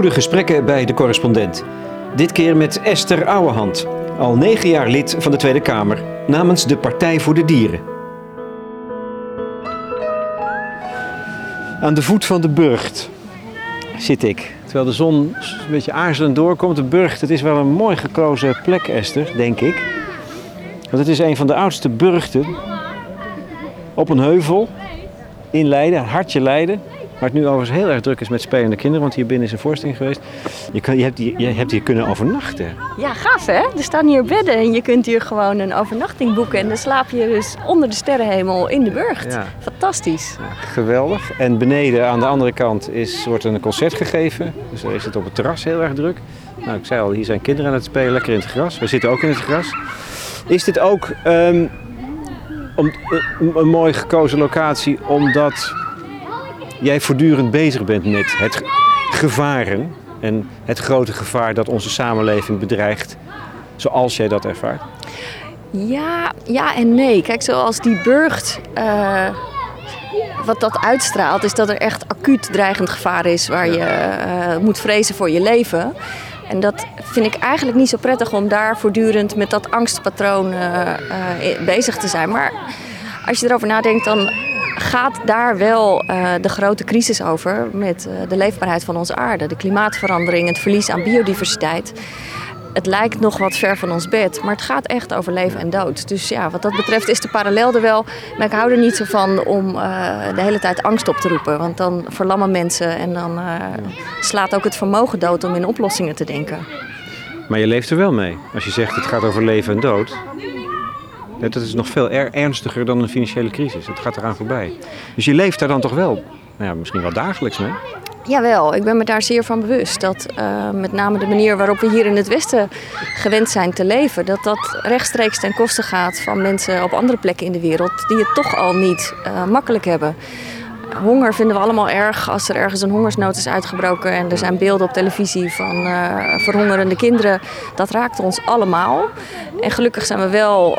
Goede gesprekken bij De Correspondent. Dit keer met Esther Ouwehand, al 9 jaar lid van de Tweede Kamer, namens de Partij voor de Dieren. Aan de voet van de burcht zit ik, terwijl de zon een beetje aarzelend doorkomt. De burcht, het is wel een mooi gekozen plek, Esther, denk ik. Want het is een van de oudste burchten op een heuvel in Leiden, hartje Leiden. Waar het nu overigens heel erg druk is met spelende kinderen, want hier binnen is een voorstelling geweest. Je hebt hier kunnen overnachten. Ja, gaaf hè? Er staan hier bedden en je kunt hier gewoon een overnachting boeken. En dan slaap je dus onder de sterrenhemel in de burcht. Ja. Fantastisch. Ja, geweldig. En beneden aan de andere kant wordt een concert gegeven. Dus dan is het op het terras heel erg druk. Nou, ik zei al, hier zijn kinderen aan het spelen, lekker in het gras. We zitten ook in het gras. Is dit ook een mooi gekozen locatie omdat jij voortdurend bezig bent met het gevaren en het grote gevaar dat onze samenleving bedreigt, zoals jij dat ervaart? Ja en nee. Kijk, zoals die burcht, wat dat uitstraalt, is dat er echt acuut dreigend gevaar is waar je moet vrezen voor je leven. En dat vind ik eigenlijk niet zo prettig om daar voortdurend met dat angstpatroon bezig te zijn. Maar als je erover nadenkt, dan gaat daar wel de grote crisis over met de leefbaarheid van onze aarde, de klimaatverandering, het verlies aan biodiversiteit. Het lijkt nog wat ver van ons bed, maar het gaat echt over leven en dood. Dus ja, wat dat betreft is de parallel er wel. Maar ik hou er niet zo van om de hele tijd angst op te roepen. Want dan verlammen mensen en dan slaat ook het vermogen dood om in oplossingen te denken. Maar je leeft er wel mee. Als je zegt het gaat over leven en dood, dat is nog veel ernstiger dan een financiële crisis. Het gaat eraan voorbij. Dus je leeft daar dan toch wel, nou ja, misschien wel dagelijks mee? Jawel, ik ben me daar zeer van bewust dat met name de manier waarop we hier in het Westen gewend zijn te leven, dat dat rechtstreeks ten koste gaat van mensen op andere plekken in de wereld die het toch al niet makkelijk hebben. Honger vinden we allemaal erg als er ergens een hongersnood is uitgebroken en er zijn beelden op televisie van verhongerende kinderen. Dat raakt ons allemaal. En gelukkig zijn we wel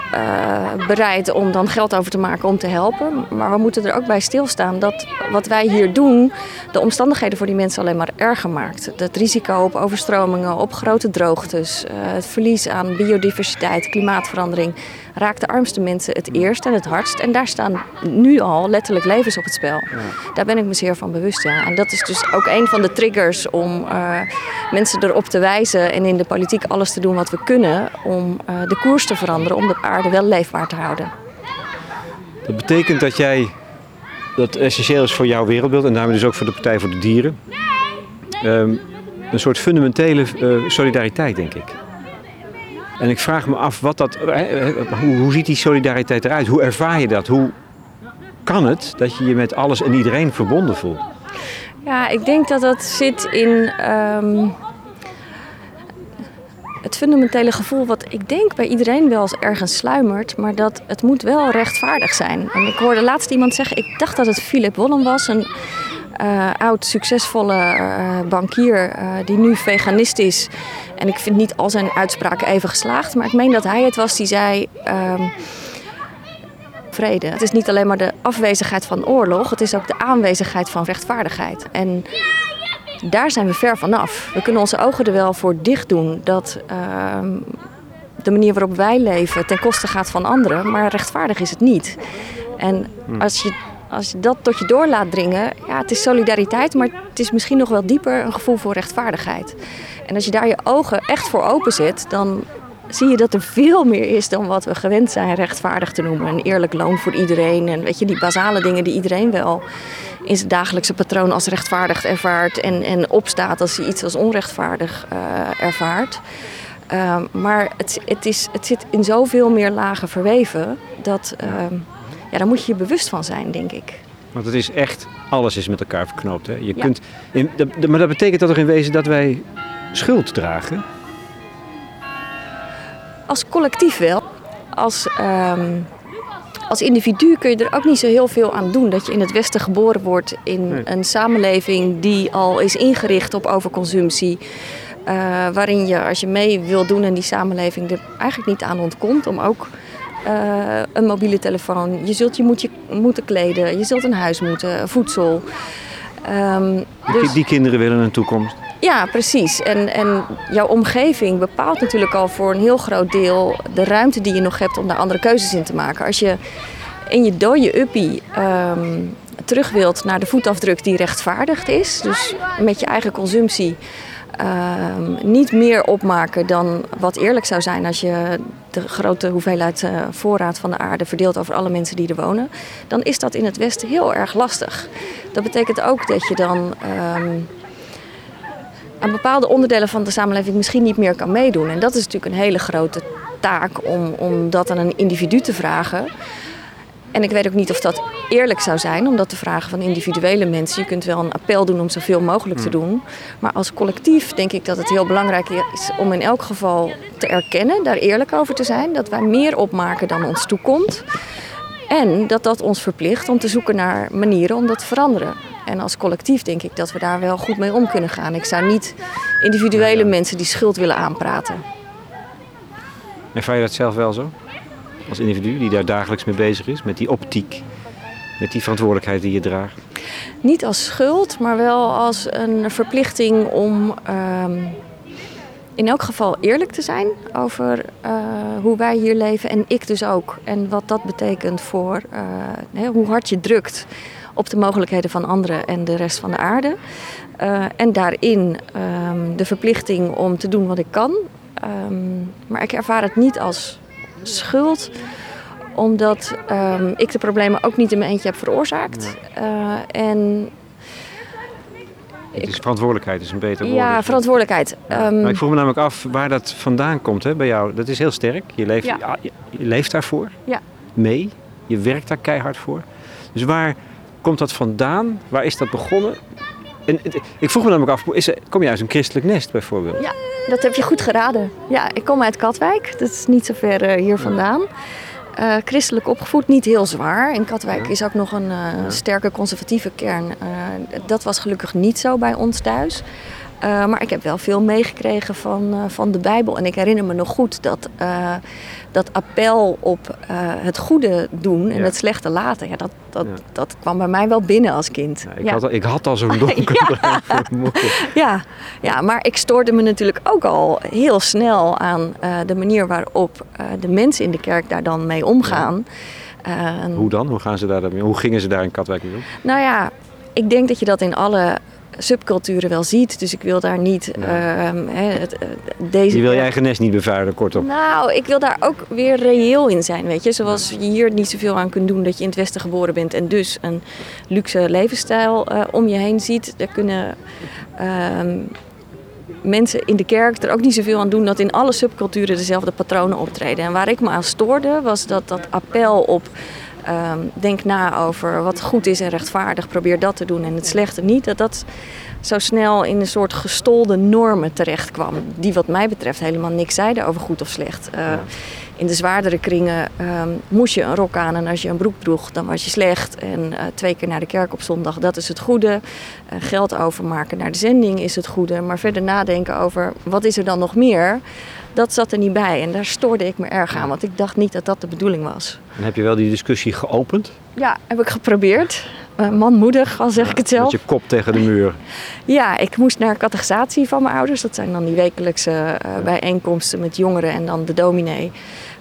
bereid om dan geld over te maken om te helpen. Maar we moeten er ook bij stilstaan dat wat wij hier doen de omstandigheden voor die mensen alleen maar erger maakt. Het risico op overstromingen, op grote droogtes, het verlies aan biodiversiteit, klimaatverandering raakt de armste mensen het eerst en het hardst. En daar staan nu al letterlijk levens op het spel. Ja. Daar ben ik me zeer van bewust, ja. En dat is dus ook een van de triggers om mensen erop te wijzen en in de politiek alles te doen wat we kunnen om de koers te veranderen, om de aarde wel leefbaar te houden. Dat betekent dat dat essentieel is voor jouw wereldbeeld en daarmee dus ook voor de Partij voor de Dieren. Een soort fundamentele solidariteit, denk ik. En ik vraag me af, hoe ziet die solidariteit eruit? Hoe ervaar je dat? Hoe kan het dat je je met alles en iedereen verbonden voelt? Ja, ik denk dat dat zit in het fundamentele gevoel wat ik denk bij iedereen wel eens ergens sluimert, maar dat het moet wel rechtvaardig zijn. En ik hoorde laatst iemand zeggen, ik dacht dat het Philip Wollem was, een oud succesvolle bankier die nu veganist is. En ik vind niet al zijn uitspraken even geslaagd, maar ik meen dat hij het was die zei, vrede. Het is niet alleen maar de afwezigheid van oorlog, het is ook de aanwezigheid van rechtvaardigheid. En daar zijn we ver vanaf. We kunnen onze ogen er wel voor dicht doen dat de manier waarop wij leven ten koste gaat van anderen, maar rechtvaardig is het niet. En als je dat tot je door laat dringen, ja, het is solidariteit, maar het is misschien nog wel dieper een gevoel voor rechtvaardigheid. En als je daar je ogen echt voor open zet, dan zie je dat er veel meer is dan wat we gewend zijn rechtvaardig te noemen. Een eerlijk loon voor iedereen en weet je, die basale dingen die iedereen wel in zijn dagelijkse patroon als rechtvaardig ervaart en opstaat als hij iets als onrechtvaardig ervaart. Maar het zit in zoveel meer lagen verweven dat daar moet je je bewust van zijn, denk ik. Want het is echt, alles is met elkaar verknoopt. Hè? Maar dat betekent toch in wezen dat wij schuld dragen? Als collectief wel. Als individu kun je er ook niet zo heel veel aan doen dat je in het Westen geboren wordt in een samenleving die al is ingericht op overconsumptie. Waarin je, als je mee wil doen in die samenleving, er eigenlijk niet aan ontkomt om ook een mobiele telefoon. Je moet je kleden, je zult een huis moeten, voedsel. Die kinderen willen een toekomst. Ja, precies. En jouw omgeving bepaalt natuurlijk al voor een heel groot deel de ruimte die je nog hebt om daar andere keuzes in te maken. Als je in je dode uppie terug wilt naar de voetafdruk die rechtvaardigd is, dus met je eigen consumptie niet meer opmaken dan wat eerlijk zou zijn als je de grote hoeveelheid voorraad van de aarde verdeelt over alle mensen die er wonen, dan is dat in het Westen heel erg lastig. Dat betekent ook dat je dan aan bepaalde onderdelen van de samenleving misschien niet meer kan meedoen. En dat is natuurlijk een hele grote taak om dat aan een individu te vragen. En ik weet ook niet of dat eerlijk zou zijn om dat te vragen van individuele mensen. Je kunt wel een appel doen om zoveel mogelijk te doen. Maar als collectief denk ik dat het heel belangrijk is om in elk geval te erkennen, daar eerlijk over te zijn, dat wij meer opmaken dan ons toekomt. En dat dat ons verplicht om te zoeken naar manieren om dat te veranderen. En als collectief denk ik dat we daar wel goed mee om kunnen gaan. Ik zou niet individuele mensen die schuld willen aanpraten. Ervaar je dat zelf wel zo? Als individu die daar dagelijks mee bezig is, met die optiek, met die verantwoordelijkheid die je draagt? Niet als schuld, maar wel als een verplichting om in elk geval eerlijk te zijn over hoe wij hier leven en ik dus ook. En wat dat betekent voor hoe hard je drukt op de mogelijkheden van anderen en de rest van de aarde. En daarin de verplichting om te doen wat ik kan. Maar ik ervaar het niet als schuld, omdat ik de problemen ook niet in mijn eentje heb veroorzaakt. Verantwoordelijkheid is een beter woord. Ja, verantwoordelijkheid. Maar ik vroeg me namelijk af waar dat vandaan komt, hè, bij jou. Dat is heel sterk. Je leeft, je leeft daarvoor mee. Je werkt daar keihard voor. Dus waar komt dat vandaan? Waar is dat begonnen? En ik vroeg me namelijk af, kom je uit een christelijk nest bijvoorbeeld? Ja. Dat heb je goed geraden. Ja, ik kom uit Katwijk. Dat is niet zo ver hier vandaan. Christelijk opgevoed, niet heel zwaar. In Katwijk is ook nog een sterke conservatieve kern. Dat was gelukkig niet zo bij ons thuis. Maar ik heb wel veel meegekregen van de Bijbel. En ik herinner me nog goed dat appel op het goede doen en het slechte laten. Ja, dat kwam bij mij wel binnen als kind. Ja, ik had al zo'n donker. Maar ik stoorde me natuurlijk ook al heel snel aan de manier waarop de mensen in de kerk daar dan mee omgaan. Ja. Hoe dan? Hoe gaan ze daar mee om? Hoe gingen ze daar in Katwijk mee om? Nou ja, ik denk dat je dat in alle subculturen wel ziet, dus ik wil daar niet Je wil je eigen nest niet bevuilen, kortom. Nou, ik wil daar ook weer reëel in zijn, weet je. Zoals je hier niet zoveel aan kunt doen dat je in het Westen geboren bent en dus een luxe levensstijl om je heen ziet. Daar kunnen mensen in de kerk er ook niet zoveel aan doen dat in alle subculturen dezelfde patronen optreden. En waar ik me aan stoorde was dat appel op denk na over wat goed is en rechtvaardig, probeer dat te doen en het slechte niet, dat zo snel in een soort gestolde normen terecht kwam, die wat mij betreft helemaal niks zeiden over goed of slecht. In de zwaardere kringen moest je een rok aan en als je een broek droeg, dan was je slecht. En 2 keer naar de kerk op zondag, dat is het goede. Geld overmaken naar de zending is het goede. Maar verder nadenken over wat is er dan nog meer, dat zat er niet bij. En daar stoorde ik me erg aan, want ik dacht niet dat dat de bedoeling was. En heb je wel die discussie geopend? Ja, heb ik geprobeerd. Manmoedig, al zeg ik het zelf. Met je kop tegen de muur. Ja, ik moest naar catechisatie van mijn ouders. Dat zijn dan die wekelijkse bijeenkomsten met jongeren en dan de dominee.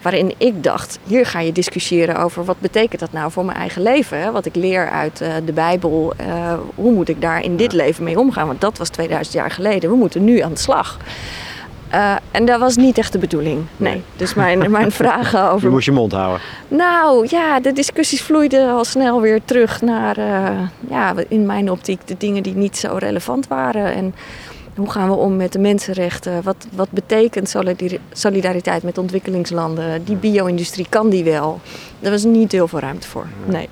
Waarin ik dacht, hier ga je discussiëren over wat betekent dat nou voor mijn eigen leven. Hè? Wat ik leer uit de Bijbel. Hoe moet ik daar in dit leven mee omgaan? Want dat was 2000 jaar geleden. We moeten nu aan de slag. En dat was niet echt de bedoeling, nee. Dus mijn vragen over... Je moest je mond houden. Nou ja, de discussies vloeiden al snel weer terug naar, in mijn optiek, de dingen die niet zo relevant waren. En hoe gaan we om met de mensenrechten? Wat betekent solidariteit met ontwikkelingslanden? Die bio-industrie, kan die wel? Daar was niet heel veel ruimte voor, nee.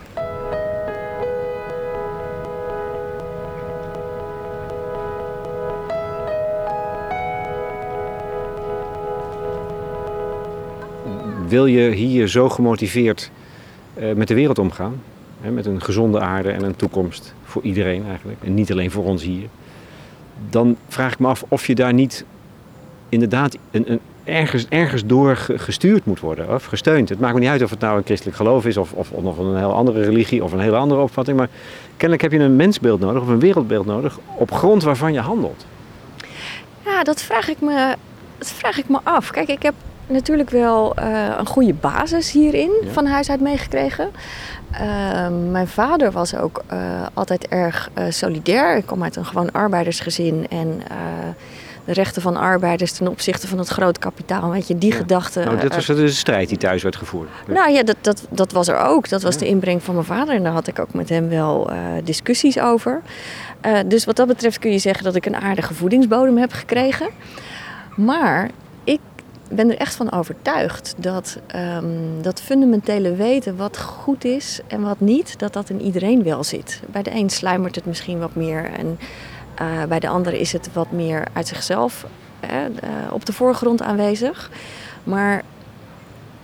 Wil je hier zo gemotiveerd met de wereld omgaan? Hè, met een gezonde aarde en een toekomst voor iedereen eigenlijk. En niet alleen voor ons hier. Dan vraag ik me af of je daar niet inderdaad ergens door gestuurd moet worden. Of gesteund. Het maakt me niet uit of het nou een christelijk geloof is. Of nog een heel andere religie. Of een hele andere opvatting. Maar kennelijk heb je een mensbeeld nodig. Of een wereldbeeld nodig. Op grond waarvan je handelt. Ja, dat vraag ik me af. Kijk, ik heb natuurlijk wel een goede basis hierin van huis uit meegekregen. Mijn vader was ook altijd erg solidair. Ik kom uit een gewoon arbeidersgezin en de rechten van arbeiders ten opzichte van het groot kapitaal. Weet je, die gedachte... Nou, dat was de strijd die thuis werd gevoerd. Ja. Nou ja, dat was er ook. Dat was de inbreng van mijn vader. En daar had ik ook met hem wel discussies over. Dus wat dat betreft kun je zeggen dat ik een aardige voedingsbodem heb gekregen. Maar ik ben er echt van overtuigd dat dat fundamentele weten wat goed is en wat niet, dat dat in iedereen wel zit. Bij de een sluimert het misschien wat meer en bij de ander is het wat meer uit zichzelf op de voorgrond aanwezig. Maar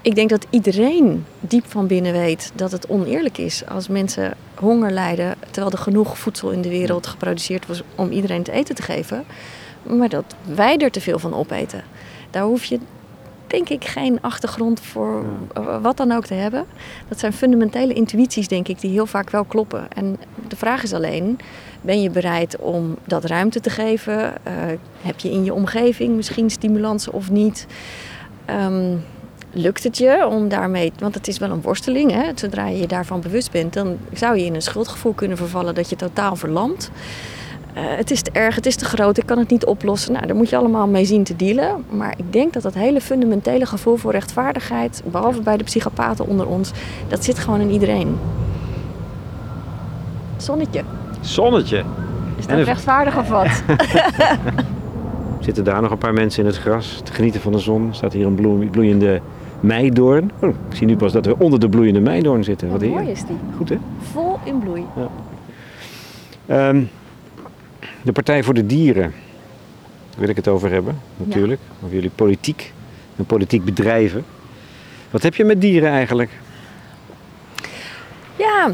ik denk dat iedereen diep van binnen weet dat het oneerlijk is als mensen honger lijden, terwijl er genoeg voedsel in de wereld geproduceerd was om iedereen te eten te geven. Maar dat wij er te veel van opeten. Daar hoef je, denk ik, geen achtergrond voor wat dan ook te hebben. Dat zijn fundamentele intuïties, denk ik, die heel vaak wel kloppen. En de vraag is alleen, ben je bereid om dat ruimte te geven? Heb je in je omgeving misschien stimulansen of niet? Lukt het je om daarmee... Want het is wel een worsteling, hè? Zodra je je daarvan bewust bent, dan zou je in een schuldgevoel kunnen vervallen dat je totaal verlamt. Het is te erg, het is te groot, ik kan het niet oplossen. Nou, daar moet je allemaal mee zien te dealen. Maar ik denk dat dat hele fundamentele gevoel voor rechtvaardigheid, behalve bij de psychopaten onder ons, dat zit gewoon in iedereen. Zonnetje. Zonnetje. Is dat rechtvaardig of wat? Zitten daar nog een paar mensen in het gras te genieten van de zon? Staat hier een bloeiende meidoorn. Oh, ik zie nu pas dat we onder de bloeiende meidoorn zitten. Wat mooi is die. Goed, hè? Vol in bloei. Ja. De Partij voor de Dieren, daar wil ik het over hebben, natuurlijk. Ja. Over jullie politiek en politiek bedrijven. Wat heb je met dieren eigenlijk? Ja,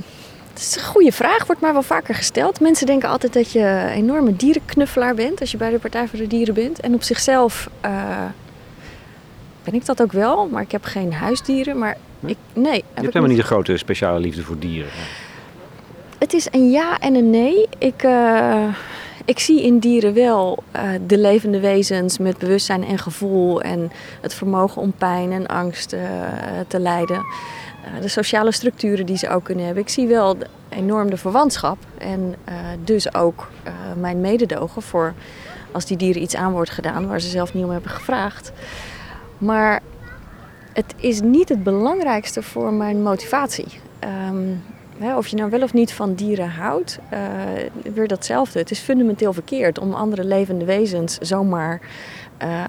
dat is een goede vraag. Wordt maar wel vaker gesteld. Mensen denken altijd dat je een enorme dierenknuffelaar bent als je bij de Partij voor de Dieren bent. En op zichzelf ben ik dat ook wel, maar ik heb geen huisdieren. Maar nee, je hebt helemaal niet een grote speciale liefde voor dieren. Het is een ja en een nee. Ik zie in dieren wel de levende wezens met bewustzijn en gevoel en het vermogen om pijn en angst te lijden. De sociale structuren die ze ook kunnen hebben. Ik zie wel enorm de verwantschap en dus ook mijn mededogen voor als die dieren iets aan wordt gedaan waar ze zelf niet om hebben gevraagd. Maar het is niet het belangrijkste voor mijn motivatie. Of je nou wel of niet van dieren houdt, weer datzelfde. Het is fundamenteel verkeerd om andere levende wezens zomaar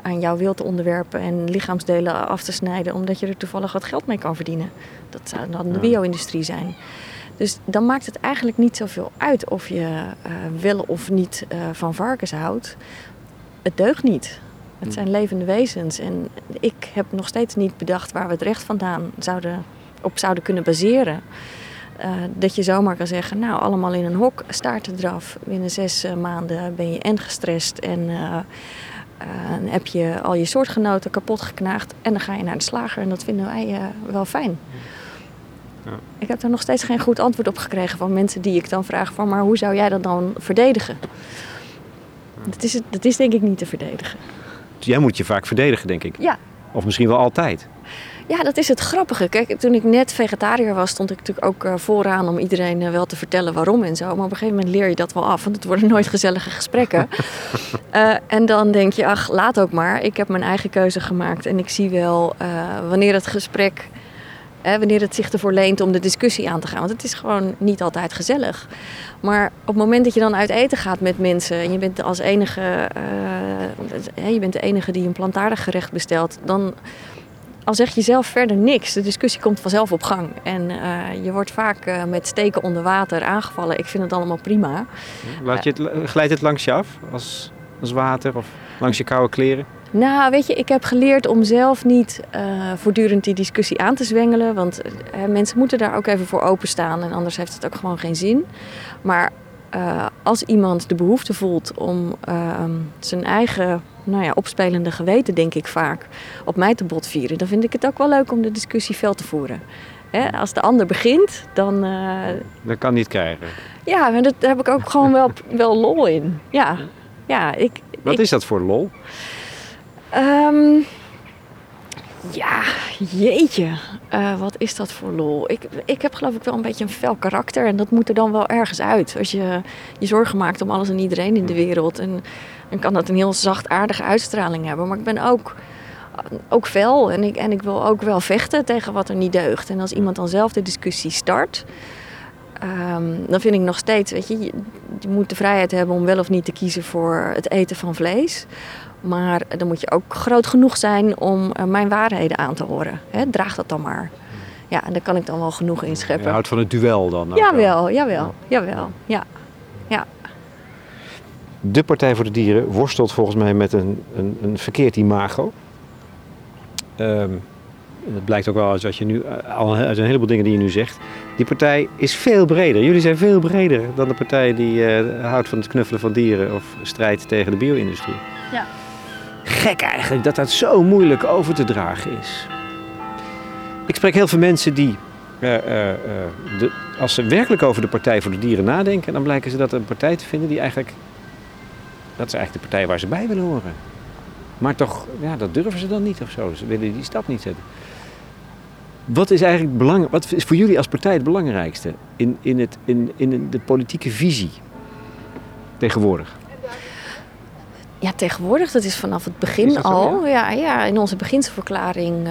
aan jouw wil te onderwerpen en lichaamsdelen af te snijden, omdat je er toevallig wat geld mee kan verdienen. Dat zou dan de bio-industrie zijn. Dus dan maakt het eigenlijk niet zoveel uit of je wel of niet van varkens houdt. Het deugt niet. Het zijn levende wezens. En ik heb nog steeds niet bedacht waar we het recht vandaan op zouden kunnen baseren. Dat je zomaar kan zeggen, nou, allemaal in een hok, staarten eraf. Binnen 6 maanden ben je en gestrest en heb je al je soortgenoten kapot geknaagd. En dan ga je naar de slager en dat vinden wij wel fijn. Ja. Ik heb daar nog steeds geen goed antwoord op gekregen van mensen die ik dan vraag van, maar hoe zou jij dat dan verdedigen? Ja. Dat is denk ik niet te verdedigen. Jij moet je vaak verdedigen, denk ik. Ja. Of misschien wel altijd. Ja, dat is het grappige. Kijk, toen ik net vegetariër was, stond ik natuurlijk ook vooraan om iedereen wel te vertellen waarom en zo. Maar op een gegeven moment leer je dat wel af, want het worden nooit gezellige gesprekken. En dan denk je, ach, laat ook maar. Ik heb mijn eigen keuze gemaakt en ik zie wel wanneer het gesprek, wanneer het zich ervoor leent om de discussie aan te gaan. Want het is gewoon niet altijd gezellig. Maar op het moment dat je dan uit eten gaat met mensen en je bent als enige, je bent de enige die een plantaardig gerecht bestelt, dan al zeg je zelf verder niks. De discussie komt vanzelf op gang. En je wordt vaak met steken onder water aangevallen. Ik vind het allemaal prima. Glijdt het langs je af? Als water of langs je koude kleren? Nou, weet je, ik heb geleerd om zelf niet voortdurend die discussie aan te zwengelen. Want mensen moeten daar ook even voor openstaan. En anders heeft het ook gewoon geen zin. Maar als iemand de behoefte voelt om zijn eigen opspelende geweten, denk ik vaak, op mij te botvieren, dan vind ik het ook wel leuk om de discussie fel te voeren. Hè? Als de ander begint, dan... Dat kan niet krijgen. Ja, maar daar heb ik ook gewoon wel lol in. Ja, ja ik, Wat is dat voor lol? Ja, jeetje. Wat is dat voor lol? Ik heb geloof ik wel een beetje een fel karakter. En dat moet er dan wel ergens uit. Als je je zorgen maakt om alles en iedereen in de wereld. En dan kan dat een heel zachtaardige uitstraling hebben. Maar ik ben ook fel. En ik wil ook wel vechten tegen wat er niet deugt. En als iemand dan zelf de discussie start... dan vind ik nog steeds, weet je moet de vrijheid hebben om wel of niet te kiezen voor het eten van vlees. Maar dan moet je ook groot genoeg zijn om mijn waarheden aan te horen. Hè? Draag dat dan maar. Ja, en daar kan ik dan wel genoeg in scheppen. Je houdt van het duel dan? Jawel. De Partij voor de Dieren worstelt volgens mij met een verkeerd imago. Dat blijkt ook wel als je nu al uit een heleboel dingen die je nu zegt. Die partij is veel breder. Jullie zijn veel breder dan de partij die houdt van het knuffelen van dieren of strijdt tegen de bio-industrie. Ja. Gek eigenlijk dat dat zo moeilijk over te dragen is. Ik spreek heel veel mensen die, als ze werkelijk over de Partij voor de Dieren nadenken, dan blijken ze dat een partij te vinden die eigenlijk, dat is eigenlijk de partij waar ze bij willen horen. Maar toch, ja, dat durven ze dan niet of zo. Ze willen die stap niet zetten. Wat is eigenlijk belangrijk? Wat is voor jullie als partij het belangrijkste in de politieke visie tegenwoordig? Ja, tegenwoordig, dat is vanaf het begin al. Ja, in onze beginselverklaring,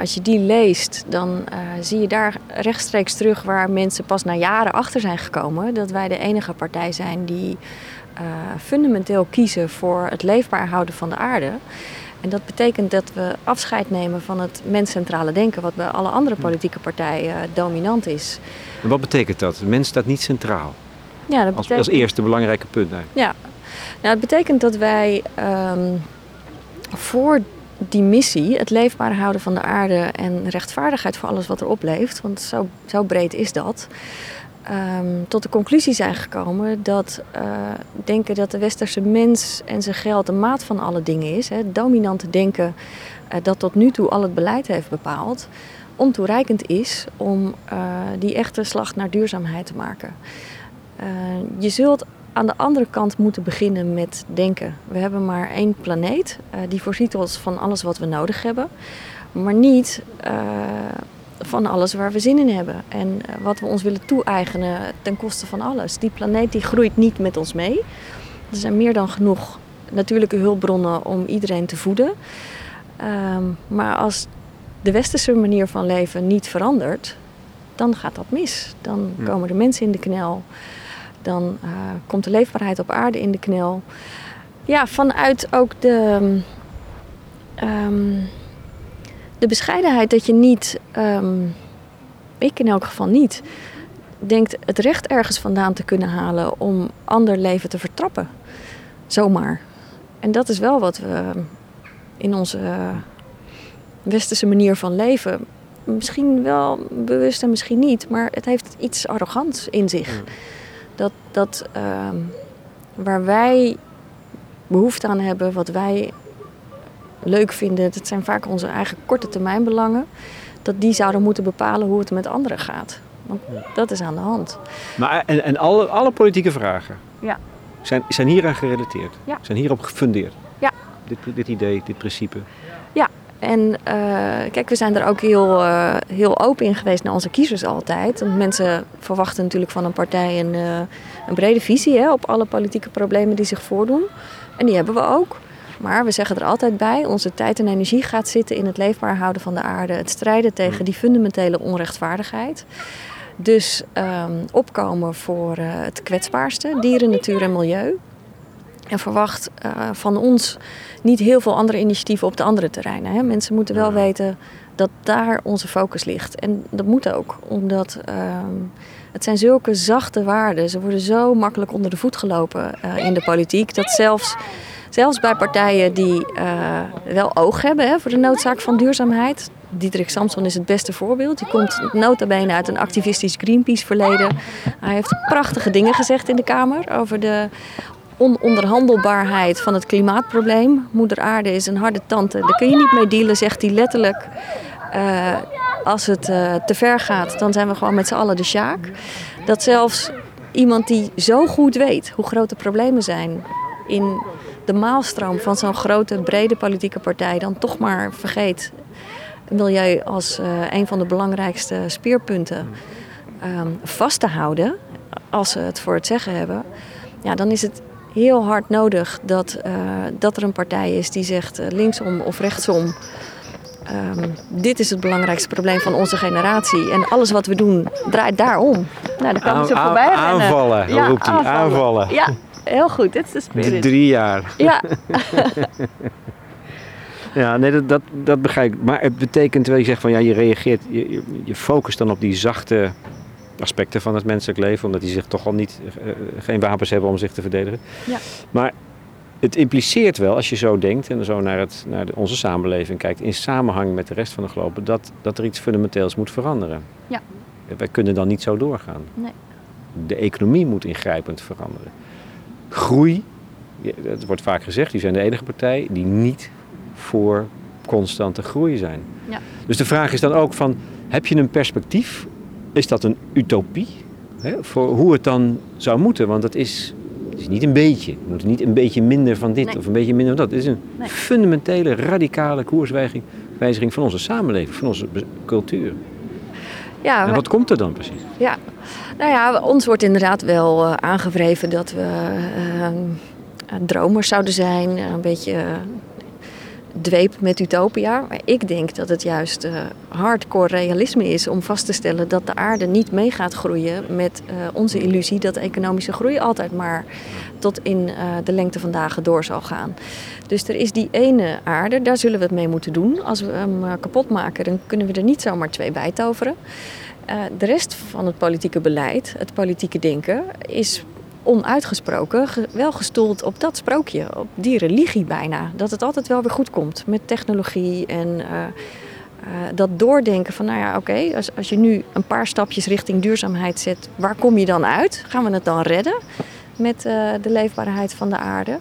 als je die leest, dan zie je daar rechtstreeks terug waar mensen pas na jaren achter zijn gekomen. Dat wij de enige partij zijn die fundamenteel kiezen voor het leefbaar houden van de aarde. En dat betekent dat we afscheid nemen van het menscentrale denken, wat bij alle andere politieke partijen dominant is. En wat betekent dat? De mens staat niet centraal. Ja, dat betekent... als eerste belangrijke punt eigenlijk. Ja. Nou, het betekent dat wij voor die missie, het leefbaar houden van de aarde en rechtvaardigheid voor alles wat er opleeft, want zo breed is dat, tot de conclusie zijn gekomen dat denken dat de westerse mens en zijn geld de maat van alle dingen is, het dominante denken dat tot nu toe al het beleid heeft bepaald, ontoereikend is om die echte slag naar duurzaamheid te maken. Je zult aan de andere kant moeten beginnen met denken. We hebben maar één planeet, die voorziet ons van alles wat we nodig hebben, maar niet van alles waar we zin in hebben en wat we ons willen toe-eigenen ten koste van alles. Die planeet die groeit niet met ons mee. Er zijn meer dan genoeg natuurlijke hulpbronnen om iedereen te voeden. Maar als de westerse manier van leven niet verandert, dan gaat dat mis. Dan komen de mensen in de knel. Dan komt de leefbaarheid op aarde in de knel. Ja, vanuit ook de bescheidenheid dat je niet... ik in elk geval niet... denkt het recht ergens vandaan te kunnen halen om ander leven te vertrappen. Zomaar. En dat is wel wat we in onze westerse manier van leven... misschien wel bewust en misschien niet... maar het heeft iets arrogants in zich... Dat waar wij behoefte aan hebben, wat wij leuk vinden... dat zijn vaak onze eigen korte termijn belangen... dat die zouden moeten bepalen hoe het met anderen gaat. Want dat is aan de hand. Maar, en alle politieke vragen zijn hieraan gerelateerd? Ja. Zijn hierop gefundeerd? Ja. Dit idee, dit principe? Ja. En kijk, we zijn er ook heel open in geweest naar onze kiezers altijd. Want mensen verwachten natuurlijk van een partij een brede visie, hè, op alle politieke problemen die zich voordoen. En die hebben we ook. Maar we zeggen er altijd bij, onze tijd en energie gaat zitten in het leefbaar houden van de aarde. Het strijden tegen die fundamentele onrechtvaardigheid. Dus opkomen voor het kwetsbaarste, dieren, natuur en milieu. En verwacht van ons niet heel veel andere initiatieven op de andere terreinen. Hè. Mensen moeten wel weten dat daar onze focus ligt. En dat moet ook, omdat het zijn zulke zachte waarden. Ze worden zo makkelijk onder de voet gelopen in de politiek. Dat zelfs bij partijen die wel oog hebben, hè, voor de noodzaak van duurzaamheid. Diederik Samson is het beste voorbeeld. Die komt nota bene uit een activistisch Greenpeace verleden. Hij heeft prachtige dingen gezegd in de Kamer over de... ononderhandelbaarheid van het klimaatprobleem. Moeder Aarde is een harde tante. Daar kun je niet mee dealen, zegt hij letterlijk. Als het te ver gaat, dan zijn we gewoon met z'n allen de sjaak. Dat zelfs iemand die zo goed weet hoe groot de problemen zijn in de maalstroom van zo'n grote, brede politieke partij dan toch maar vergeet. Milieu als een van de belangrijkste speerpunten vast te houden, als ze het voor het zeggen hebben, ja, dan is het heel hard nodig dat er een partij is die zegt linksom of rechtsom. Dit is het belangrijkste probleem van onze generatie. En alles wat we doen draait daarom. Nou, dan komen ze voorbij rennen. Aanvallen, ja, roept hij. Aanvallen. Ja, heel goed. Dit is de spirit. 3 jaar. Ja. Ja, nee, dat begrijp ik. Maar het betekent, terwijl je zegt van ja, je reageert, je focust dan op die zachte aspecten van het menselijk leven, omdat die zich toch al niet, geen wapens hebben om zich te verdedigen. Ja. Maar het impliceert wel, als je zo denkt en zo naar onze samenleving kijkt, in samenhang met de rest van de globe, dat er iets fundamenteels moet veranderen. Ja. Wij kunnen dan niet zo doorgaan. Nee. De economie moet ingrijpend veranderen. Groei, dat wordt vaak gezegd, die zijn de enige partij die niet voor constante groei zijn. Ja. Dus de vraag is dan ook van, heb je een perspectief? Is dat een utopie? Hè, voor hoe het dan zou moeten? Want het is niet een beetje. We moeten niet een beetje minder van dit of een beetje minder van dat. Het is een fundamentele, radicale koerswijziging van onze samenleving, van onze cultuur. Ja, en wat komt er dan precies? Ja, nou ja, ons wordt inderdaad wel aangewreven dat we dromers zouden zijn, een beetje dweep met utopia. Maar ik denk dat het juist hardcore realisme is om vast te stellen dat de aarde niet mee gaat groeien met onze illusie dat economische groei altijd maar tot in de lengte van dagen door zal gaan. Dus er is die ene aarde, daar zullen we het mee moeten doen. Als we hem kapot maken, dan kunnen we er niet zomaar 2 bij toveren. De rest van het politieke beleid, het politieke denken, is onuitgesproken, wel gestoeld op dat sprookje, op die religie bijna. Dat het altijd wel weer goed komt met technologie en dat doordenken van, nou ja, oké, als je nu een paar stapjes richting duurzaamheid zet, waar kom je dan uit? Gaan we het dan redden met de leefbaarheid van de aarde?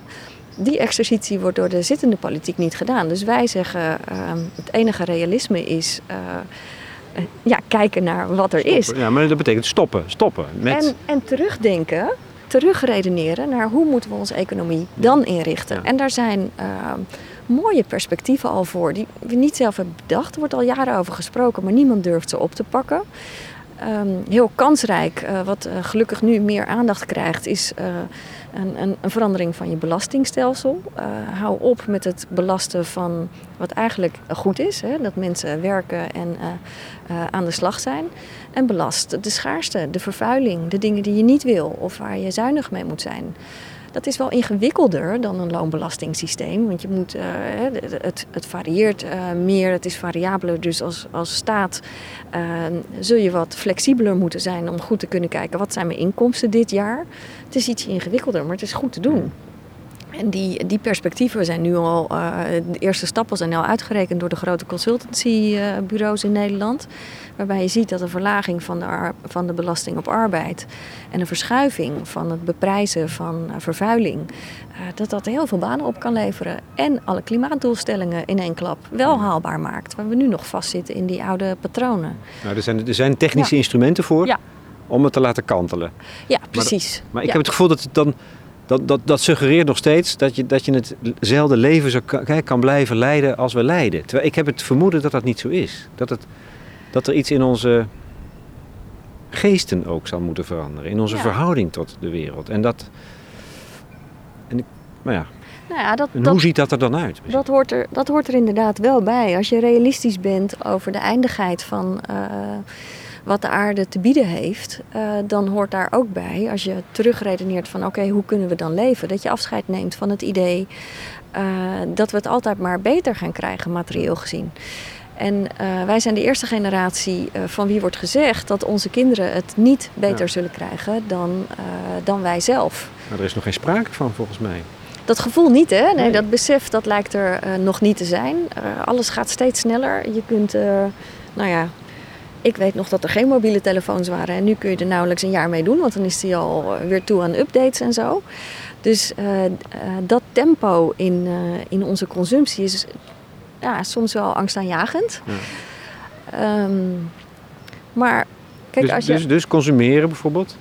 Die exercitie wordt door de zittende politiek niet gedaan. Dus wij zeggen, het enige realisme is kijken naar wat er stoppen is. Ja, maar dat betekent stoppen. En terugdenken, terugredeneren naar hoe moeten we onze economie dan inrichten. Ja. En daar zijn mooie perspectieven al voor, die we niet zelf hebben bedacht. Er wordt al jaren over gesproken, maar niemand durft ze op te pakken. Heel kansrijk, wat gelukkig nu meer aandacht krijgt, is een verandering van je belastingstelsel. Hou op met het belasten van wat eigenlijk goed is, hè, dat mensen werken en aan de slag zijn. En belast de schaarste, de vervuiling, de dingen die je niet wil of waar je zuinig mee moet zijn. Dat is wel ingewikkelder dan een loonbelastingssysteem, want je moet, het varieert meer, het is variabeler. Dus als staat zul je wat flexibeler moeten zijn om goed te kunnen kijken wat zijn mijn inkomsten dit jaar. Het is iets ingewikkelder, maar het is goed te doen. En die perspectieven zijn nu al, de eerste stappen zijn al uitgerekend door de grote consultancybureaus in Nederland. Waarbij je ziet dat een verlaging van de belasting op arbeid en een verschuiving van het beprijzen van vervuiling, dat heel veel banen op kan leveren. En alle klimaatdoelstellingen in één klap wel haalbaar maakt. Waar we nu nog vastzitten in die oude patronen. Nou, er zijn technische instrumenten voor om het te laten kantelen. Ja, precies. Maar ik heb het gevoel dat het dan... Dat suggereert nog steeds dat je hetzelfde leven kan blijven leiden als we leiden. Terwijl ik heb het vermoeden dat dat niet zo is. Dat er iets in onze geesten ook zal moeten veranderen. In onze verhouding tot de wereld. Hoe ziet dat er dan uit? Dat hoort er inderdaad wel bij. Als je realistisch bent over de eindigheid van wat de aarde te bieden heeft, dan hoort daar ook bij, als je terugredeneert van oké, hoe kunnen we dan leven? Dat je afscheid neemt van het idee dat we het altijd maar beter gaan krijgen, materieel gezien. En wij zijn de eerste generatie van wie wordt gezegd dat onze kinderen het niet beter zullen krijgen dan wij zelf. Maar er is nog geen sprake van, volgens mij. Dat gevoel niet, hè? Nee, dat besef, dat lijkt er nog niet te zijn. Alles gaat steeds sneller. Je kunt, ik weet nog dat er geen mobiele telefoons waren en nu kun je er nauwelijks een jaar mee doen, want dan is die al weer toe aan updates en zo. Dus dat tempo in onze consumptie is soms wel angstaanjagend. Ja. Maar kijk, dus, als je... Dus consumeren bijvoorbeeld,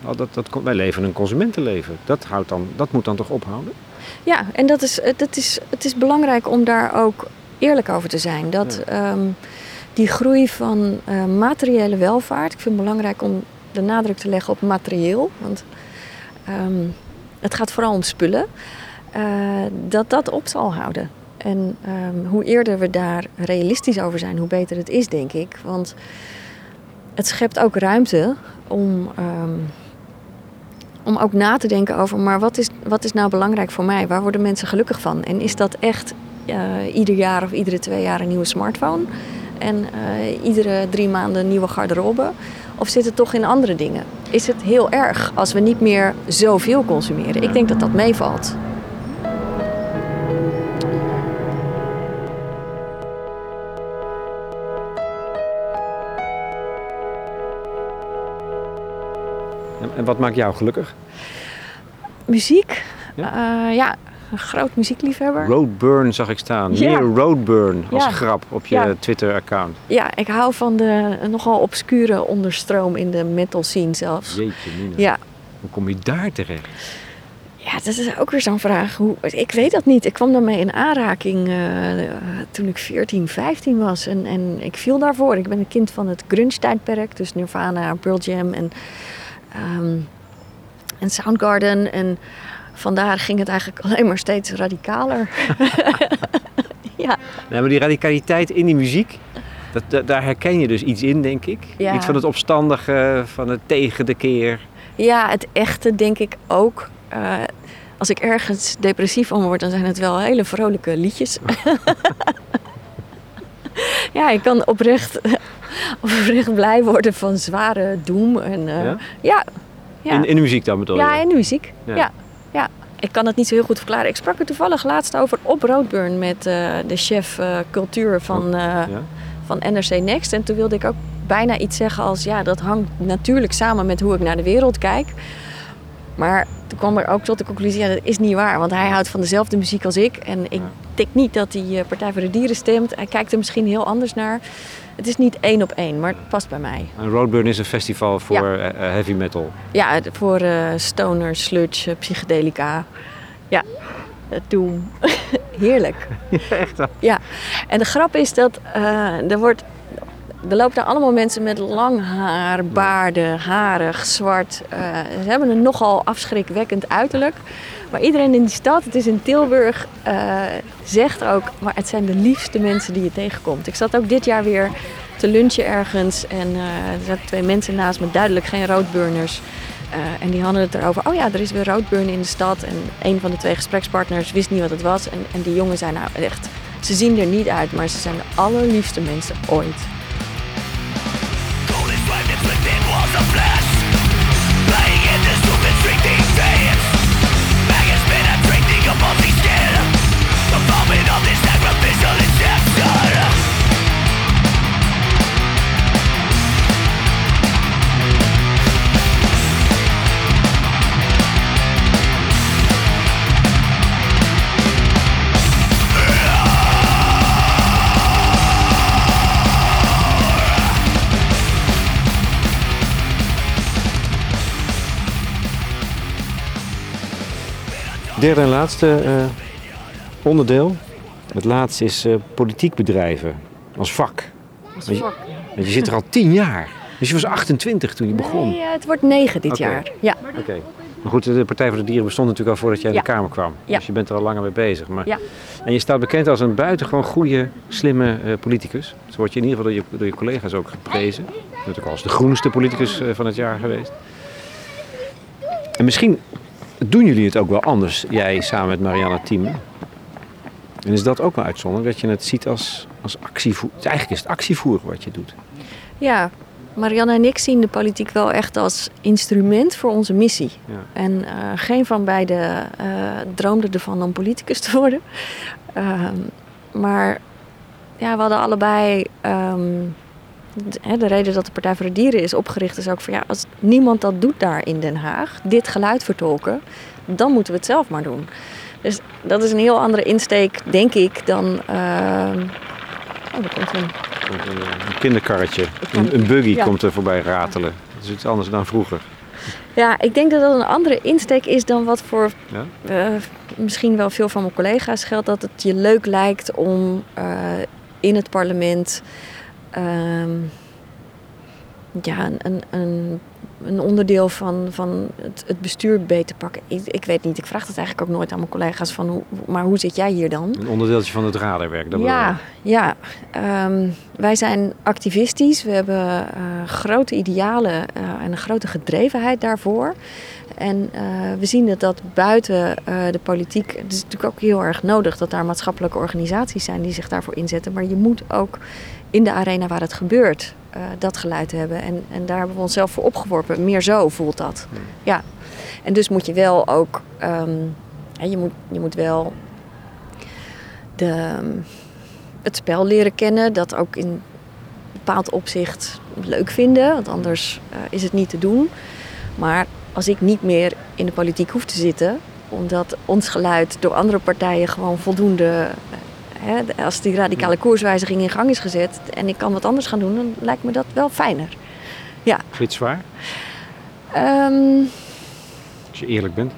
wij leven een consumentenleven, dat moet dan toch ophouden? Ja, en het is belangrijk om daar ook eerlijk over te zijn. Dat die groei van materiële welvaart... Ik vind het belangrijk om de nadruk te leggen op materieel. Want het gaat vooral om spullen. Dat op zal houden. En hoe eerder we daar realistisch over zijn, hoe beter het is, denk ik. Want het schept ook ruimte om ook na te denken over... maar wat is nou belangrijk voor mij? Waar worden mensen gelukkig van? En is dat echt ieder jaar of iedere 2 jaar een nieuwe smartphone? En iedere 3 maanden een nieuwe garderobe? Of zit het toch in andere dingen? Is het heel erg als we niet meer zoveel consumeren? Ik denk dat dat meevalt. En wat maakt jou gelukkig? Muziek. Een groot muziekliefhebber. Roadburn zag ik staan. Ja. Meer Roadburn als grap op je Twitter-account. Ja, ik hou van de nogal obscure onderstroom in de metal scene zelfs. Jeetje, Nina. Ja. Hoe kom je daar terecht? Ja, dat is ook weer zo'n vraag. Ik weet dat niet. Ik kwam daarmee in aanraking toen ik 14, 15 was. En ik viel daarvoor. Ik ben een kind van het grunge-tijdperk. Dus Nirvana, Pearl Jam en Soundgarden. En vandaar ging het eigenlijk alleen maar steeds radicaler. Ja. Nee, maar die radicaliteit in die muziek, daar herken je dus iets in, denk ik. Ja. Iets van het opstandige, van het tegen de keer. Ja, het echte denk ik ook. Als ik ergens depressief om word, dan zijn het wel hele vrolijke liedjes. Ja, ik kan oprecht blij worden van zware doem. Ja. In de muziek dan bedoel je? Ja, in de muziek, ja. Ja, ik kan het niet zo heel goed verklaren. Ik sprak er toevallig laatst over op Roadburn met de chef cultuur van NRC Next. En toen wilde ik ook bijna iets zeggen als... ja, dat hangt natuurlijk samen met hoe ik naar de wereld kijk. Maar toen kwam er ook tot de conclusie... ja, dat is niet waar, want hij houdt van dezelfde muziek als ik. En ik denk niet dat hij Partij voor de Dieren stemt. Hij kijkt er misschien heel anders naar. Het is niet 1 op 1, maar het past bij mij. En Roadburn is een festival voor heavy metal? Ja, voor stoner, sludge, psychedelica. Ja, doom. Heerlijk. Ja, echt wel. Ja, en de grap is dat er lopen daar allemaal mensen met lang haar, baarden, harig, zwart. Ze hebben een nogal afschrikwekkend uiterlijk. Maar iedereen in die stad, het is in Tilburg, zegt ook... maar het zijn de liefste mensen die je tegenkomt. Ik zat ook dit jaar weer te lunchen ergens. En er zaten 2 mensen naast me, duidelijk geen roadburners. En die hadden het erover, oh ja, er is weer roadburn in de stad. En een van de 2 gesprekspartners wist niet wat het was. En die jongen zei, nou echt, ze zien er niet uit... maar ze zijn de allerliefste mensen ooit. Derde en laatste onderdeel. Het laatste is politiek bedrijven. Als vak. Want je zit er al 10 jaar. Dus je was 28 toen je begon. Nee, het wordt 9 dit jaar. Ja. Okay. Maar goed, de Partij voor de Dieren bestond natuurlijk al voordat jij in de Kamer kwam. Ja. Dus je bent er al langer mee bezig. Maar... Ja. En je staat bekend als een buitengewoon goede, slimme politicus. Zo word je in ieder geval door je collega's ook geprezen. Je bent natuurlijk al als de groenste politicus van het jaar geweest. En misschien... doen jullie het ook wel anders, jij samen met Marianne Thieme? En is dat ook wel uitzonderlijk, dat je het ziet als actievoer? Eigenlijk is het actievoeren wat je doet. Ja, Marianne en ik zien de politiek wel echt als instrument voor onze missie. Ja. En geen van beiden droomde ervan om politicus te worden. Maar ja, we hadden allebei... De reden dat de Partij voor de Dieren is opgericht is ook van... ja, als niemand dat doet daar in Den Haag, dit geluid vertolken... dan moeten we het zelf maar doen. Dus dat is een heel andere insteek, denk ik, dan... Oh, er komt een kinderkarretje, een buggy komt er voorbij ratelen. Dat is iets anders dan vroeger. Ja, ik denk dat dat een andere insteek is dan wat voor misschien wel veel van mijn collega's geldt. Dat het je leuk lijkt om in het parlement een onderdeel van het bestuur beet te pakken. Ik weet niet, ik vraag dat eigenlijk ook nooit aan mijn collega's van, maar hoe zit jij hier dan? Een onderdeeltje van het radarwerk. Dat wij zijn activistisch. We hebben grote idealen en een grote gedrevenheid daarvoor. En we zien dat buiten de politiek, het is natuurlijk ook heel erg nodig dat daar maatschappelijke organisaties zijn die zich daarvoor inzetten. Maar je moet ook in de arena waar het gebeurt dat geluid hebben. En daar hebben we onszelf voor opgeworpen. Meer zo voelt dat. Ja. En dus moet je wel ook... Je moet wel het spel leren kennen. Dat ook in een bepaald opzicht leuk vinden. Want anders is het niet te doen. Maar als ik niet meer in de politiek hoef te zitten, omdat ons geluid door andere partijen gewoon voldoende... Als die radicale koerswijziging in gang is gezet en ik kan wat anders gaan doen, dan lijkt me dat wel fijner. Ja. Is het zwaar? Als je eerlijk bent.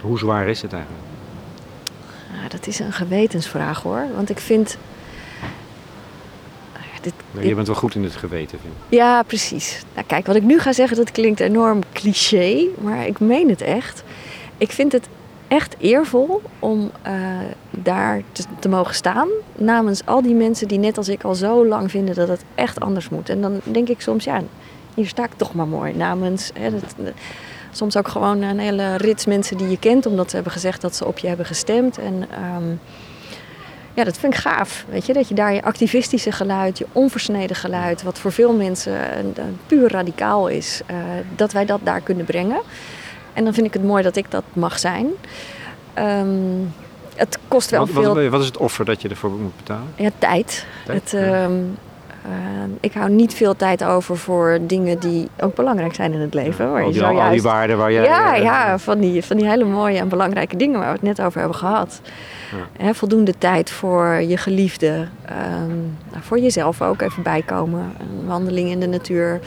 Hoe zwaar is het eigenlijk? Nou, dat is een gewetensvraag hoor. Want ik vind... Je bent wel goed in het geweten, vind ik. Ja, precies. Nou, kijk, wat ik nu ga zeggen, dat klinkt enorm cliché, maar ik meen het echt. Ik vind het echt eervol om daar te mogen staan namens al die mensen die net als ik al zo lang vinden dat het echt anders moet. En dan denk ik soms, ja, hier sta ik toch maar mooi namens. Soms ook gewoon een hele rits mensen die je kent, omdat ze hebben gezegd dat ze op je hebben gestemd. En dat vind ik gaaf, weet je. Dat je daar je activistische geluid, je onversneden geluid, wat voor veel mensen puur radicaal is, dat wij dat daar kunnen brengen. En dan vind ik het mooi dat ik dat mag zijn. Het kost wel veel... Wat is het offer dat je ervoor moet betalen? Ja, tijd. Ik hou niet veel tijd over voor dingen die ook belangrijk zijn in het leven. Ja, die waarden waar jij... Van die hele mooie en belangrijke dingen waar we het net over hebben gehad. Ja. Voldoende tijd voor je geliefde. Voor jezelf ook even bijkomen. Een wandeling in de natuur.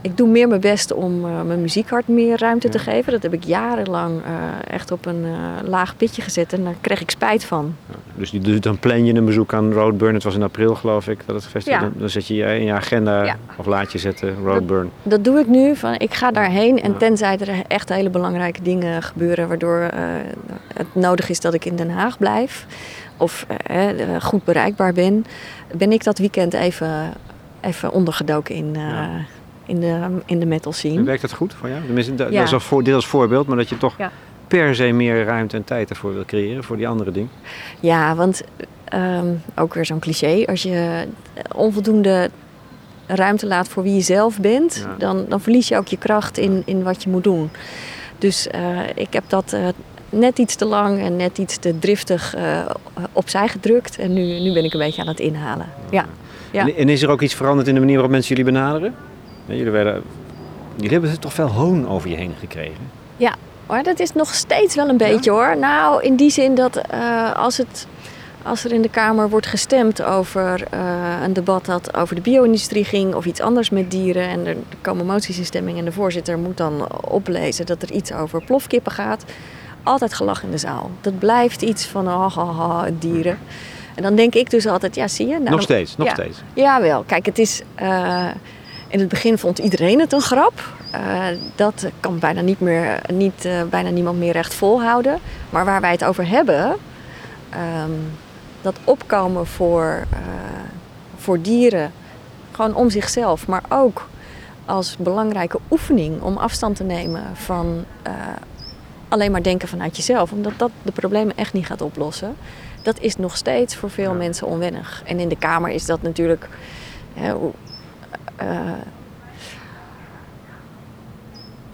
Ik doe meer mijn best om mijn muziekhart meer ruimte te geven. Dat heb ik jarenlang echt op een laag pitje gezet. En daar kreeg ik spijt van. Ja, dus dan plan je een bezoek aan Roadburn. Het was in april, geloof ik, dat het festival. Ja. Dan zet je in je agenda of laat je zetten Roadburn. Dat doe ik nu. Ik ga daarheen. En tenzij er echt hele belangrijke dingen gebeuren, waardoor het nodig is dat ik in Den Haag blijf. Of goed bereikbaar ben. Ben ik dat weekend even ondergedoken in... In de metal scene. Werkt dat goed voor jou? Tenminste, dat is dit als voorbeeld, maar dat je toch per se meer ruimte en tijd ervoor wil creëren, voor die andere dingen. Ja, want ook weer zo'n cliché, als je onvoldoende ruimte laat voor wie je zelf bent, dan verlies je ook je kracht in wat je moet doen. Dus ik heb dat net iets te lang en net iets te driftig opzij gedrukt en nu ben ik een beetje aan het inhalen. Ja. Ja. En is er ook iets veranderd in de manier waarop mensen jullie benaderen? Jullie hebben er toch veel hoon over je heen gekregen? Ja, maar dat is nog steeds wel een beetje hoor. Nou, in die zin dat als er in de Kamer wordt gestemd over een debat dat over de bio-industrie ging of iets anders met dieren. En er komen moties in stemming en de voorzitter moet dan oplezen dat er iets over plofkippen gaat. Altijd gelach in de zaal. Dat blijft iets van dieren. En dan denk ik dus altijd, ja zie je. Nou, nog steeds. Jawel, kijk het is... In het begin vond iedereen het een grap. Dat kan bijna niemand meer recht volhouden. Maar waar wij het over hebben, dat opkomen voor dieren, gewoon om zichzelf, maar ook als belangrijke oefening om afstand te nemen van alleen maar denken vanuit jezelf, omdat dat de problemen echt niet gaat oplossen. Dat is nog steeds voor veel mensen onwennig. En in de Kamer is dat natuurlijk...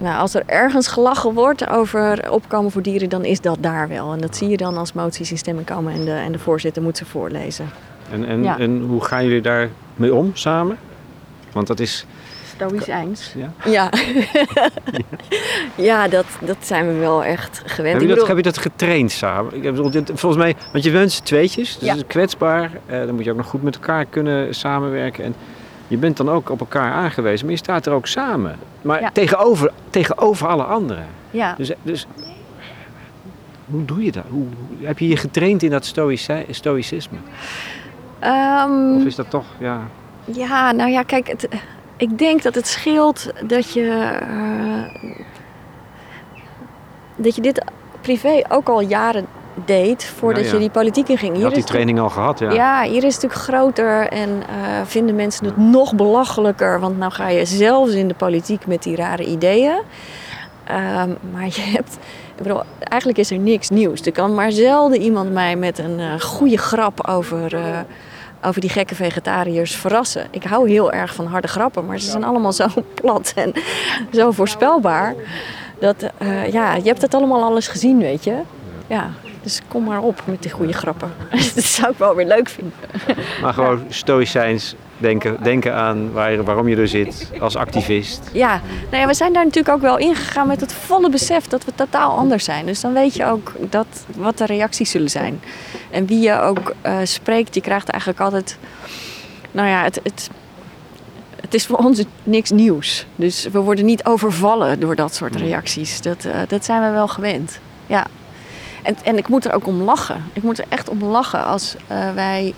als er ergens gelachen wordt over opkomen voor dieren, dan is dat daar wel. En dat zie je dan als moties in stemming komen en de voorzitter moet ze voorlezen. En hoe gaan jullie daar mee om samen? Want dat is... Stoïcijns. Ja. Ja, dat zijn we wel echt gewend. Heb je dat getraind samen? Volgens mij, want je bent z'n tweetjes, dus het is kwetsbaar. Dan moet je ook nog goed met elkaar kunnen samenwerken. En je bent dan ook op elkaar aangewezen, maar je staat er ook samen. Maar ja, tegenover alle anderen. Ja. Dus hoe doe je dat? Hoe heb je je getraind in dat stoïcisme? Of is dat toch, ja... Ja, nou ja, kijk, ik denk dat het scheelt dat je... dat je dit privé ook al jaren deed voordat je die politiek in ging. Je had die training al gehad, ja. Ja, hier is het natuurlijk groter en vinden mensen het nog belachelijker. Want nou ga je zelfs in de politiek met die rare ideeën. Maar je hebt... Ik bedoel, eigenlijk is er niks nieuws. Er kan maar zelden iemand mij met een goede grap over die gekke vegetariërs verrassen. Ik hou heel erg van harde grappen, maar ze zijn allemaal zo plat en zo voorspelbaar. Dat, je hebt het allemaal alles gezien, weet je. Ja, dus kom maar op met die goede grappen. Dat zou ik wel weer leuk vinden. Maar gewoon stoïcijns denken aan waarom je er zit als activist. Ja, nou ja, we zijn daar natuurlijk ook wel ingegaan met het volle besef dat we totaal anders zijn. Dus dan weet je ook wat de reacties zullen zijn. En wie je ook spreekt, je krijgt eigenlijk altijd... Nou ja, het is voor ons niks nieuws. Dus we worden niet overvallen door dat soort reacties. Dat zijn we wel gewend, ja. En ik moet er ook om lachen. Ik moet er echt om lachen als wij...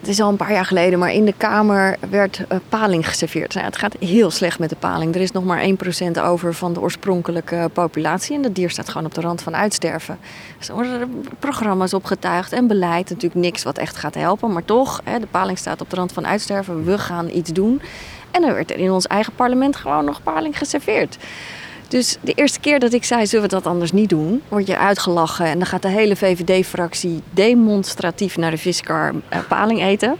het is al een paar jaar geleden, maar in de Kamer werd paling geserveerd. Nou, het gaat heel slecht met de paling. Er is nog maar 1% over van de oorspronkelijke populatie. En dat dier staat gewoon op de rand van uitsterven. Dus er worden programma's opgetuigd en beleid. Natuurlijk niks wat echt gaat helpen. Maar toch, hè, de paling staat op de rand van uitsterven. We gaan iets doen. En er werd in ons eigen parlement gewoon nog paling geserveerd. Dus de eerste keer dat ik zei, zullen we dat anders niet doen? Word je uitgelachen en dan gaat de hele VVD-fractie demonstratief naar de viskar paling eten.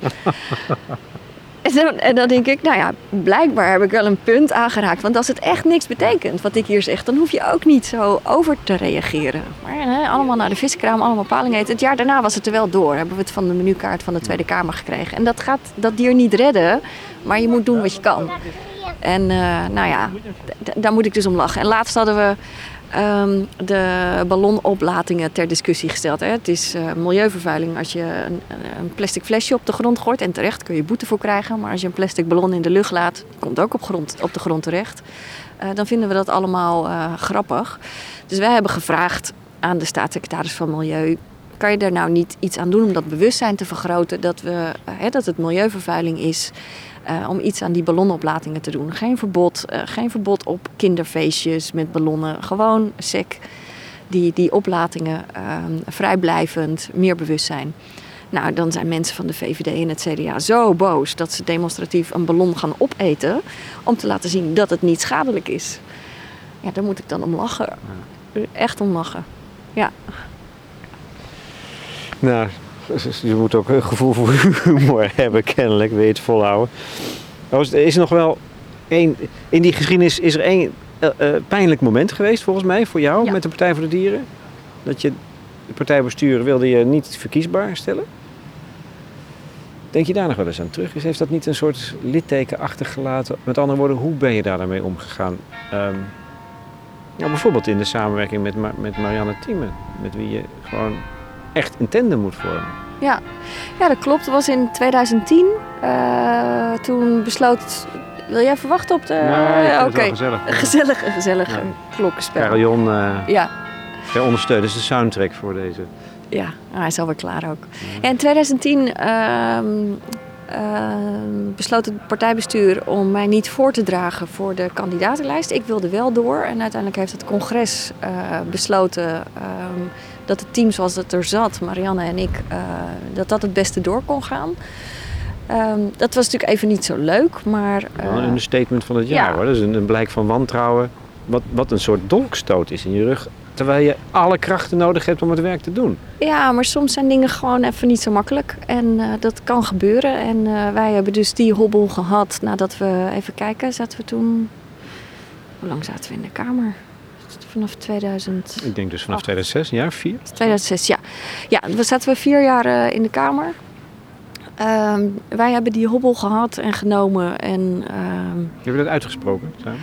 En dan denk ik, nou ja, blijkbaar heb ik wel een punt aangeraakt. Want als het echt niks betekent wat ik hier zeg, dan hoef je ook niet zo over te reageren. Maar hè, allemaal naar de viskraam, allemaal paling eten. Het jaar daarna was het er wel door. Hebben we het van de menukaart van de Tweede Kamer gekregen. En dat gaat dat dier niet redden, maar je moet doen wat je kan. En nou ja, daar moet ik dus om lachen. En laatst hadden we de ballonoplatingen ter discussie gesteld. Hè. Het is milieuvervuiling als je een plastic flesje op de grond gooit. En terecht kun je boete voor krijgen. Maar als je een plastic ballon in de lucht laat, komt ook op de grond terecht. Dan vinden we dat allemaal grappig. Dus wij hebben gevraagd aan de staatssecretaris van Milieu... kan je daar nou niet iets aan doen om dat bewustzijn te vergroten... dat het milieuvervuiling is... om iets aan die ballonoplatingen te doen. Geen verbod op kinderfeestjes met ballonnen. Gewoon sec. Die oplatingen vrijblijvend, meer bewustzijn. Nou, dan zijn mensen van de VVD en het CDA zo boos... dat ze demonstratief een ballon gaan opeten... om te laten zien dat het niet schadelijk is. Ja, daar moet ik dan om lachen. Echt om lachen. Ja. Nou... Je moet ook een gevoel voor humor hebben, kennelijk. Wil je het volhouden? Is er nog wel één... In die geschiedenis is er één pijnlijk moment geweest, volgens mij, voor jou, met de Partij voor de Dieren. Dat je de partijbestuur wilde je niet verkiesbaar stellen. Denk je daar nog wel eens aan terug? Heeft dat niet een soort litteken achtergelaten? Met andere woorden, hoe ben je daar dan mee omgegaan? Bijvoorbeeld in de samenwerking met Marianne Thieme, met wie je gewoon... echt een tandem moet vormen. Ja, dat klopt. Dat was in 2010. Toen besloot... Wil jij verwachten op de... Ja, oké. Gezellig klokkenspel. Carillon ondersteunt. Dus de soundtrack voor deze. Ja, hij is alweer klaar ook. Ja. In 2010 besloot het partijbestuur om mij niet voor te dragen voor de kandidatenlijst. Ik wilde wel door. En uiteindelijk heeft het congres besloten... dat het team zoals het er zat, Marianne en ik, dat het beste door kon gaan. Dat was natuurlijk even niet zo leuk, maar... een understatement van het jaar, hoor. Dat is een blijk van wantrouwen. Wat een soort dolkstoot is in je rug, terwijl je alle krachten nodig hebt om het werk te doen. Ja, maar soms zijn dingen gewoon even niet zo makkelijk. En dat kan gebeuren. En wij hebben dus die hobbel gehad nadat we... Even kijken, zaten we toen... Hoe lang zaten we in de Kamer? Vanaf 2000... Ik denk dus vanaf 2006, ja, 4? 2006, ja. Ja, dan zaten we 4 jaar in de Kamer. Wij hebben die hobbel gehad en genomen en... Hebben we dat uitgesproken samen?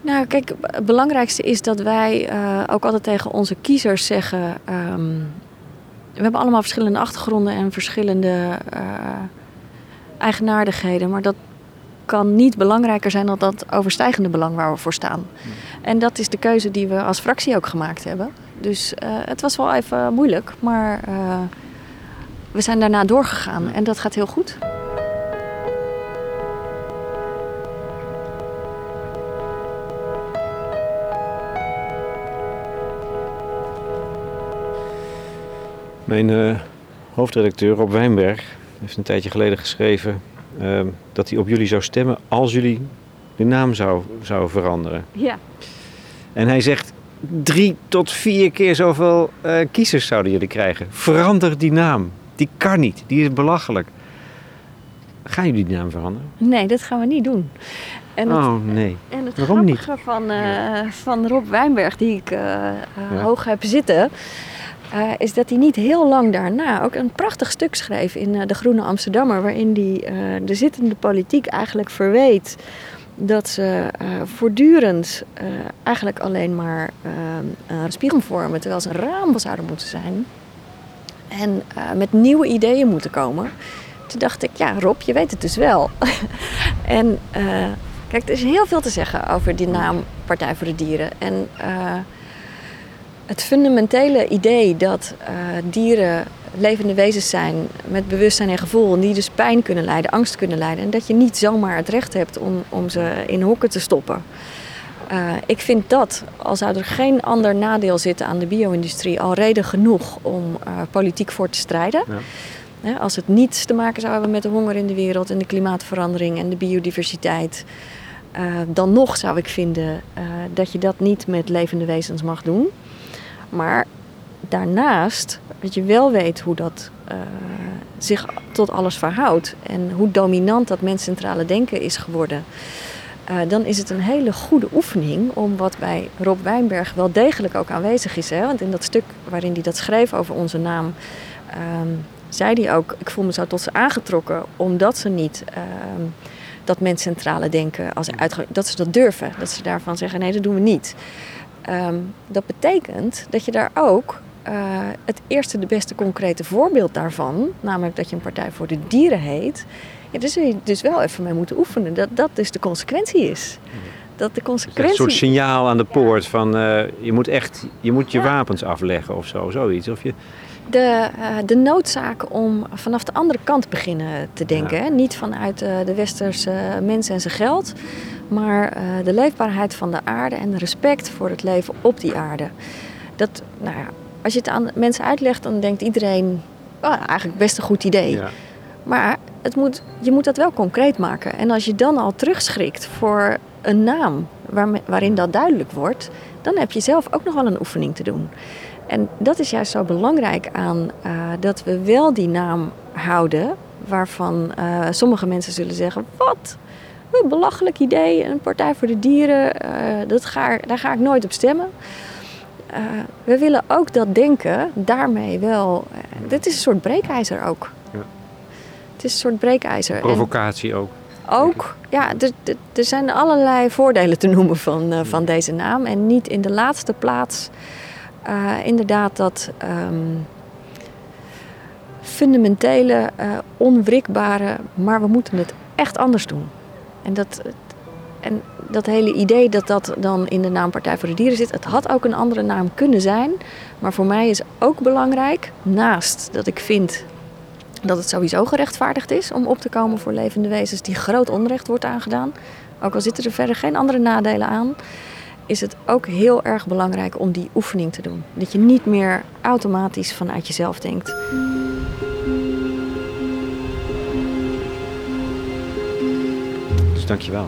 Nou, kijk, het belangrijkste is dat wij ook altijd tegen onze kiezers zeggen... we hebben allemaal verschillende achtergronden en verschillende... eigenaardigheden. Maar dat kan niet belangrijker zijn dan dat overstijgende belang waar we voor staan. En dat is de keuze die we als fractie ook gemaakt hebben. Dus het was wel even moeilijk, maar we zijn daarna doorgegaan en dat gaat heel goed. Mijn hoofdredacteur Rob Wijnberg heeft een tijdje geleden geschreven dat hij op jullie zou stemmen als jullie de naam zou veranderen. Ja. En hij zegt 3 tot 4 keer zoveel kiezers zouden jullie krijgen. Verander die naam. Die kan niet. Die is belachelijk. Gaan jullie die naam veranderen? Nee, dat gaan we niet doen. En het, nee. En het waarom grappige niet? Van Rob Wijnberg, die ik hoog heb zitten... is dat hij niet heel lang daarna ook een prachtig stuk schreef in De Groene Amsterdammer... waarin hij de zittende politiek eigenlijk verweet... dat ze voortdurend eigenlijk alleen maar spiegel vormen... terwijl ze een raam zouden moeten zijn... en met nieuwe ideeën moeten komen. Toen dacht ik, ja Rob, je weet het dus wel. En kijk, er is heel veel te zeggen over die naam Partij voor de Dieren... en het fundamentele idee dat dieren levende wezens zijn met bewustzijn en gevoel... en die dus pijn kunnen lijden, angst kunnen lijden... en dat je niet zomaar het recht hebt om ze in hokken te stoppen. Ik vind dat, al zou er geen ander nadeel zitten aan de bio-industrie... al reden genoeg om politiek voor te strijden. Ja. Als het niets te maken zou hebben met de honger in de wereld... en de klimaatverandering en de biodiversiteit... dan nog zou ik vinden dat je dat niet met levende wezens mag doen... Maar daarnaast, dat je wel weet hoe dat zich tot alles verhoudt... en hoe dominant dat menscentrale denken is geworden... dan is het een hele goede oefening om wat bij Rob Wijnberg wel degelijk ook aanwezig is. Hè? Want in dat stuk waarin hij dat schreef over onze naam... zei hij ook, ik voel me zo tot ze aangetrokken omdat ze niet... dat menscentrale denken, als dat ze dat durven. Dat ze daarvan zeggen, nee, dat doen we niet... dat betekent dat je daar ook het eerste, de beste concrete voorbeeld daarvan... namelijk dat je een Partij voor de Dieren heet... Ja, daar zul je dus wel even mee moeten oefenen. Dat dus de consequentie is. Dat de consequentie... Een soort signaal aan de poort van je moet je wapens afleggen of zo, zoiets. Of je... De noodzaak om vanaf de andere kant beginnen te denken. Ja. Hè? Niet vanuit de westerse mens en zijn geld... maar de leefbaarheid van de aarde en respect voor het leven op die aarde. Dat, nou ja, als je het aan mensen uitlegt, dan denkt iedereen... eigenlijk best een goed idee. Ja. Maar je moet dat wel concreet maken. En als je dan al terugschrikt voor een naam waarin dat duidelijk wordt... dan heb je zelf ook nog wel een oefening te doen. En dat is juist zo belangrijk aan dat we wel die naam houden... waarvan sommige mensen zullen zeggen... wat? Een belachelijk idee, een Partij voor de Dieren, daar ga ik nooit op stemmen. We willen ook dat denken, daarmee wel... dit is een soort breekijzer ook. Ja. Het is een soort breekijzer. Provocatie en, ook. Ook, ja, er zijn allerlei voordelen te noemen van deze naam. En niet in de laatste plaats inderdaad dat... fundamentele, onwrikbare, maar we moeten het echt anders doen. En dat hele idee dat dan in de naam Partij voor de Dieren zit... het had ook een andere naam kunnen zijn. Maar voor mij is ook belangrijk... naast dat ik vind dat het sowieso gerechtvaardigd is... om op te komen voor levende wezens die groot onrecht wordt aangedaan... ook al zitten er verder geen andere nadelen aan... is het ook heel erg belangrijk om die oefening te doen. Dat je niet meer automatisch vanuit jezelf denkt... Dankjewel.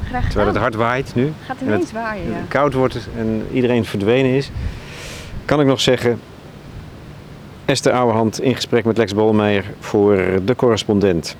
Graag gedaan. Terwijl het hard waait nu. Gaat ineens waaien, ja. Koud wordt het en iedereen verdwenen is. Kan ik nog zeggen... Esther Ouwehand in gesprek met Lex Bolmeijer voor De Correspondent.